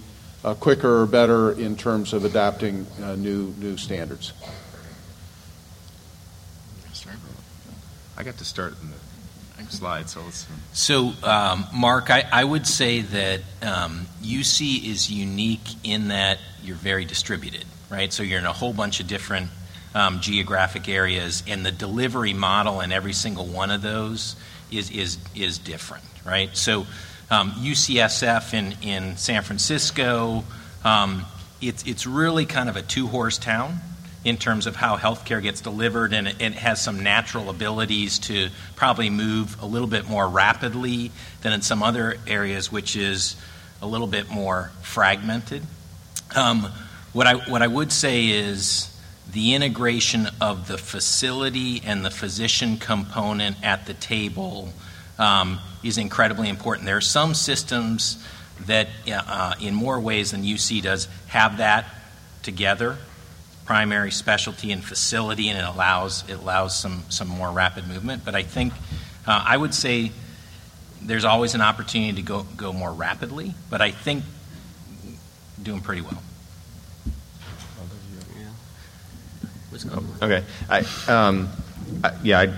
uh, quicker or better in terms of adapting uh, new new standards? I got to start in the slide, so let's. So, um, Mark, I, I would say that um, U C is unique in that you're very distributed, right? So you're in a whole bunch of different um, geographic areas, and the delivery model in every single one of those is is is different. Right, so um, U C S F in, in San Francisco, um, it's it's really kind of a two-horse town in terms of how healthcare gets delivered, and it, it has some natural abilities to probably move a little bit more rapidly than in some other areas, which is a little bit more fragmented. Um, what I what I would say is the integration of the facility and the physician component at the table Um, is incredibly important. There are some systems that, uh, in more ways than U C does, have that together, primary, specialty, and facility, and it allows it allows some some more rapid movement. But I think uh, I would say there's always an opportunity to go go more rapidly. But I think doing pretty well. Oh, okay. I, um, I yeah. I,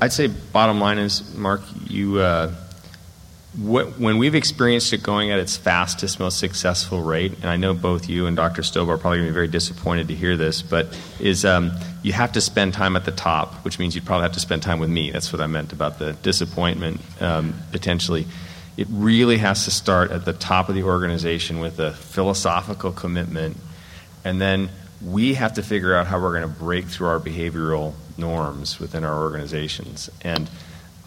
I'd say bottom line is, Mark, you uh, wh- when we've experienced it going at its fastest, most successful rate, and I know both you and Doctor Stoba are probably going to be very disappointed to hear this, but is um, you have to spend time at the top, which means you'd probably have to spend time with me. That's what I meant about the disappointment, um, potentially. It really has to start at the top of the organization with a philosophical commitment, and then we have to figure out how we're going to break through our behavioral norms within our organizations. And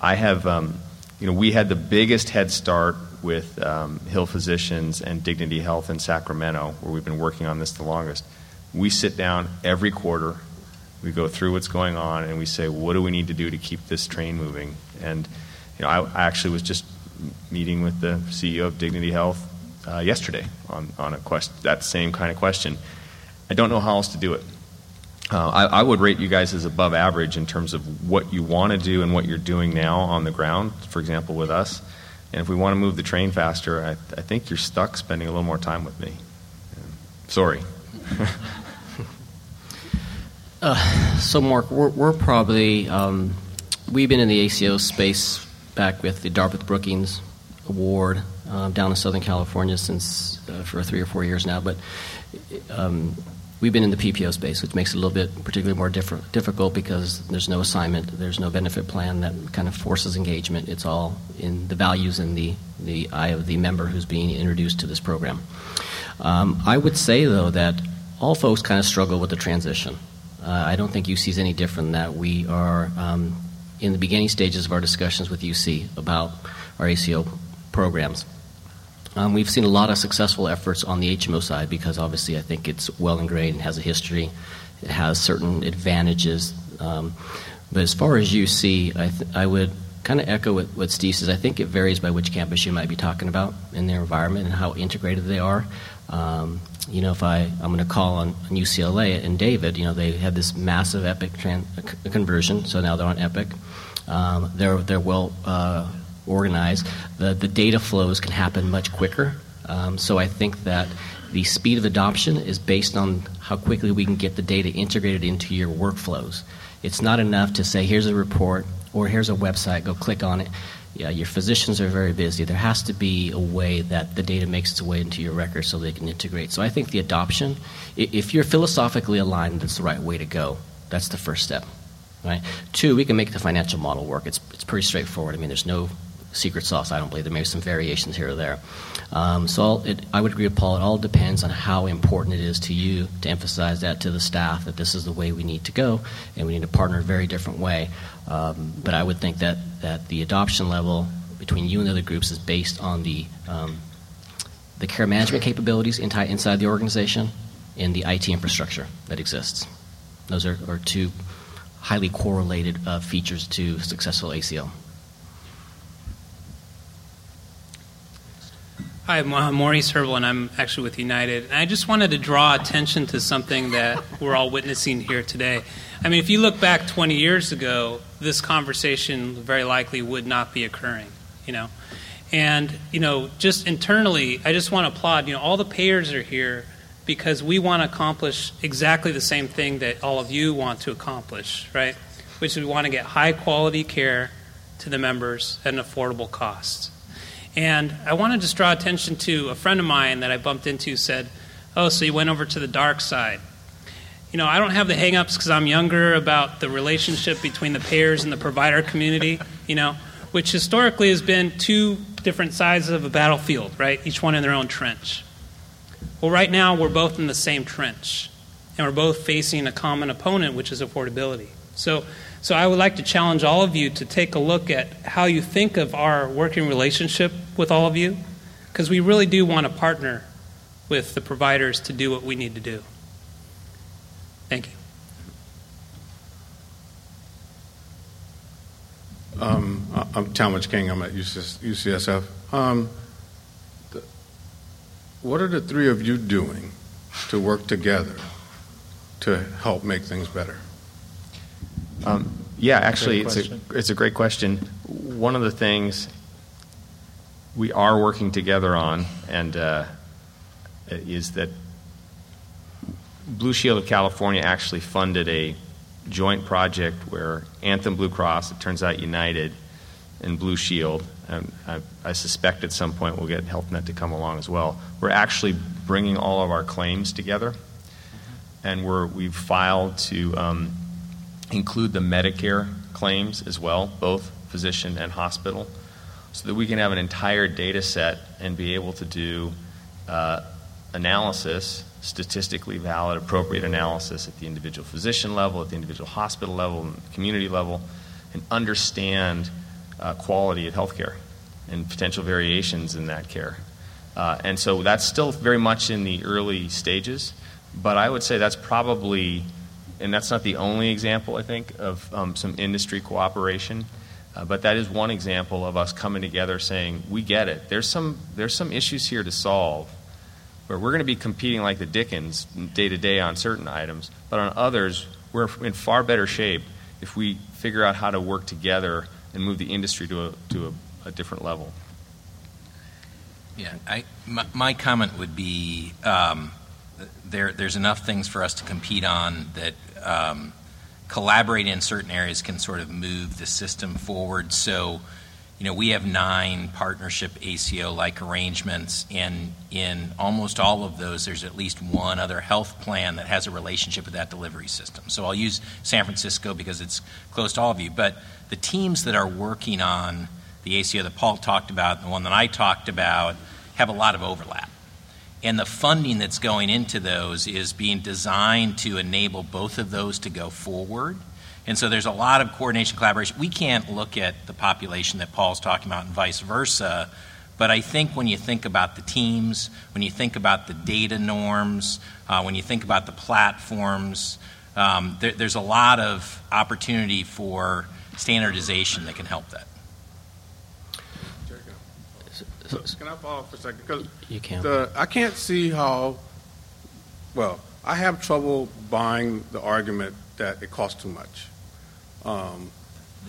I have, um, you know, we had the biggest head start with um, Hill Physicians and Dignity Health in Sacramento, where we've been working on this the longest. We sit down every quarter We go through what's going on, and we say, what do we need to do to keep this train moving? And you know, I, I actually was just meeting with the C E O of Dignity Health uh, yesterday on, on a quest, that same kind of question. I don't know how else to do it. Uh, I, I would rate you guys as above average in terms of what you want to do and what you're doing now on the ground, for example, with us. And if we want to move the train faster, I, I think you're stuck spending a little more time with me. Sorry. uh, so, Mark, we're, we're probably, um, we've been in the A C O space back with the Dartmouth Brookings Award um, down in Southern California since uh, for three or four years now, but um, we've been in the P P O space, which makes it a little bit particularly more diff- difficult because there's no assignment, there's no benefit plan that kind of forces engagement. It's all in the values in the, the eye of the member who's being introduced to this program. Um, I would say, though, that all folks kind of struggle with the transition. Uh, I don't think U C is any different than that. We are um, in the beginning stages of our discussions with U C about our A C O programs. Um, we've seen a lot of successful efforts on the H M O side because obviously I think it's well ingrained and has a history. It has certain advantages. Um, but as far as U C, I, th- I would kind of echo what, what Steve says. I think it varies by which campus you might be talking about in their environment and how integrated they are. Um, you know, if I, I'm going to call on U C L A and David, you know, they had this massive Epic trans- conversion, so now they're on Epic. Um, they're, they're well uh, organized. The, the data flows can happen much quicker. Um, so I think that the speed of adoption is based on how quickly we can get the data integrated into your workflows. It's not enough to say, here's a report or here's a website, go click on it. Yeah, your physicians are very busy. There has to be a way that the data makes its way into your record so they can integrate. So I think the adoption, if you're philosophically aligned, that's the right way to go. That's the first step, right? Two, we can make the financial model work. It's it's pretty straightforward. I mean, there's no secret sauce, I don't believe. There may be some variations here or there. Um, so all, it, I would agree with Paul. It all depends on how important it is to you to emphasize that to the staff, that this is the way we need to go, and we need to partner in a very different way. Um, but I would think that, that the adoption level between you and the other groups is based on the um, the care management capabilities inside the organization and the I T infrastructure that exists. Those are, are two highly correlated uh, features to successful A C O. Hi, I'm Maurice Herbel, and I'm actually with United. And I just wanted to draw attention to something that we're all witnessing here today. I mean, if you look back twenty years ago, this conversation very likely would not be occurring, you know. And, you know, just internally, I just want to applaud, you know, all the payers are here because we want to accomplish exactly the same thing that all of you want to accomplish, right, which is we want to get high-quality care to the members at an affordable cost. And I want to just draw attention to a friend of mine that I bumped into said, oh, so you went over to the dark side. You know, I don't have the hang-ups because I'm younger about the relationship between the payers and the provider community, you know, which historically has been two different sides of a battlefield, right, each one in their own trench. Well, right now we're both in the same trench, and we're both facing a common opponent, which is affordability. So So I would like to challenge all of you to take a look at how you think of our working relationship with all of you, because we really do want to partner with the providers to do what we need to do. Thank you. Um, I'm Talmadge King. I'm at U C S F. Um, the, what are the three of you doing to work together to help make things better? Um, yeah, actually, it's a, it's a great question. One of the things we are working together on and uh, is that Blue Shield of California actually funded a joint project where Anthem Blue Cross, it turns out United, and Blue Shield, and I, I suspect at some point we'll get HealthNet to come along as well. We're actually bringing all of our claims together, and we're, we've filed to... Um, include the Medicare claims as well, both physician and hospital, so that we can have an entire data set and be able to do uh, analysis, statistically valid, appropriate analysis at the individual physician level, at the individual hospital level, and community level, and understand uh, quality of healthcare and potential variations in that care. Uh, and so that's still very much in the early stages, but I would say that's probably and that's not the only example, I think, of um, some industry cooperation, uh, but that is one example of us coming together saying, we get it. There's some there's some issues here to solve, where we're going to be competing like the Dickens day to day on certain items, but on others, we're in far better shape if we figure out how to work together and move the industry to a, to a, a different level. Yeah, I, my, my comment would be um, there. There's enough things for us to compete on that um, collaborate in certain areas can sort of move the system forward. So, you know, we have nine partnership A C O-like arrangements, and in almost all of those, there's at least one other health plan that has a relationship with that delivery system. So I'll use San Francisco because it's close to all of you. But the teams that are working on the A C O that Paul talked about and the one that I talked about have a lot of overlap. And the funding that's going into those is being designed to enable both of those to go forward. And so there's a lot of coordination, collaboration. We can't look at the population that Paul's talking about and vice versa, but I think when you think about the teams, when you think about the data norms, uh, when you think about the platforms, um, there, there's a lot of opportunity for standardization that can help that. So, can I follow for a second? Because you can. The, I can't see how, well, I have trouble buying the argument that it costs too much. Um,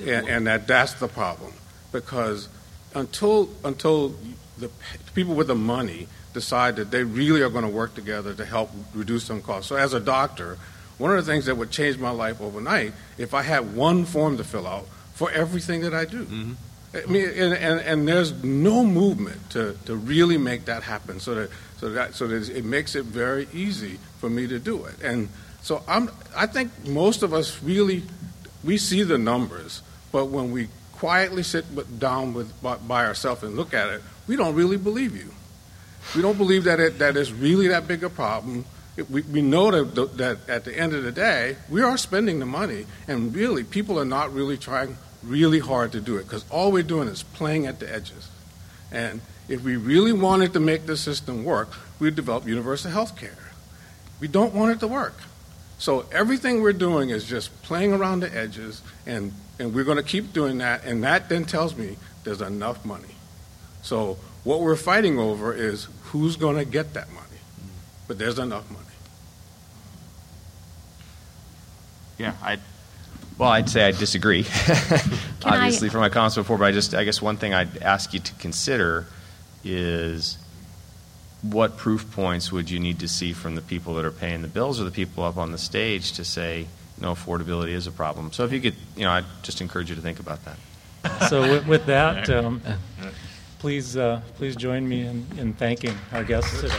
and, and that that's the problem. Because until until the people with the money decide that they really are going to work together to help reduce some costs. So as a doctor, one of the things that would change my life overnight, if I had one form to fill out for everything that I do. Mm-hmm. I mean, and, and, and there's no movement to, to really make that happen, so that so that so that it makes it very easy for me to do it. And so I'm I think most of us really we see the numbers, but when we quietly sit down with by, by ourselves and look at it, we don't really believe you. We don't believe that it that it's really that big a problem. It, we we know that that at the end of the day we are spending the money, and really people are not really trying. Really hard to do it, because all we're doing is playing at the edges. And if we really wanted to make the system work, we'd develop universal health care. We don't want it to work. So everything we're doing is just playing around the edges, and, and we're going to keep doing that, and that then tells me there's enough money. So what we're fighting over is who's going to get that money. But there's enough money. Yeah, I Well, I'd say I disagree, obviously, I, from my comments before, but I just, I guess one thing I'd ask you to consider is what proof points would you need to see from the people that are paying the bills or the people up on the stage to say, no, affordability is a problem. So if you could, you know, I'd just encourage you to think about that. So with, with that, um, please, uh, please join me in, in thanking our guests today.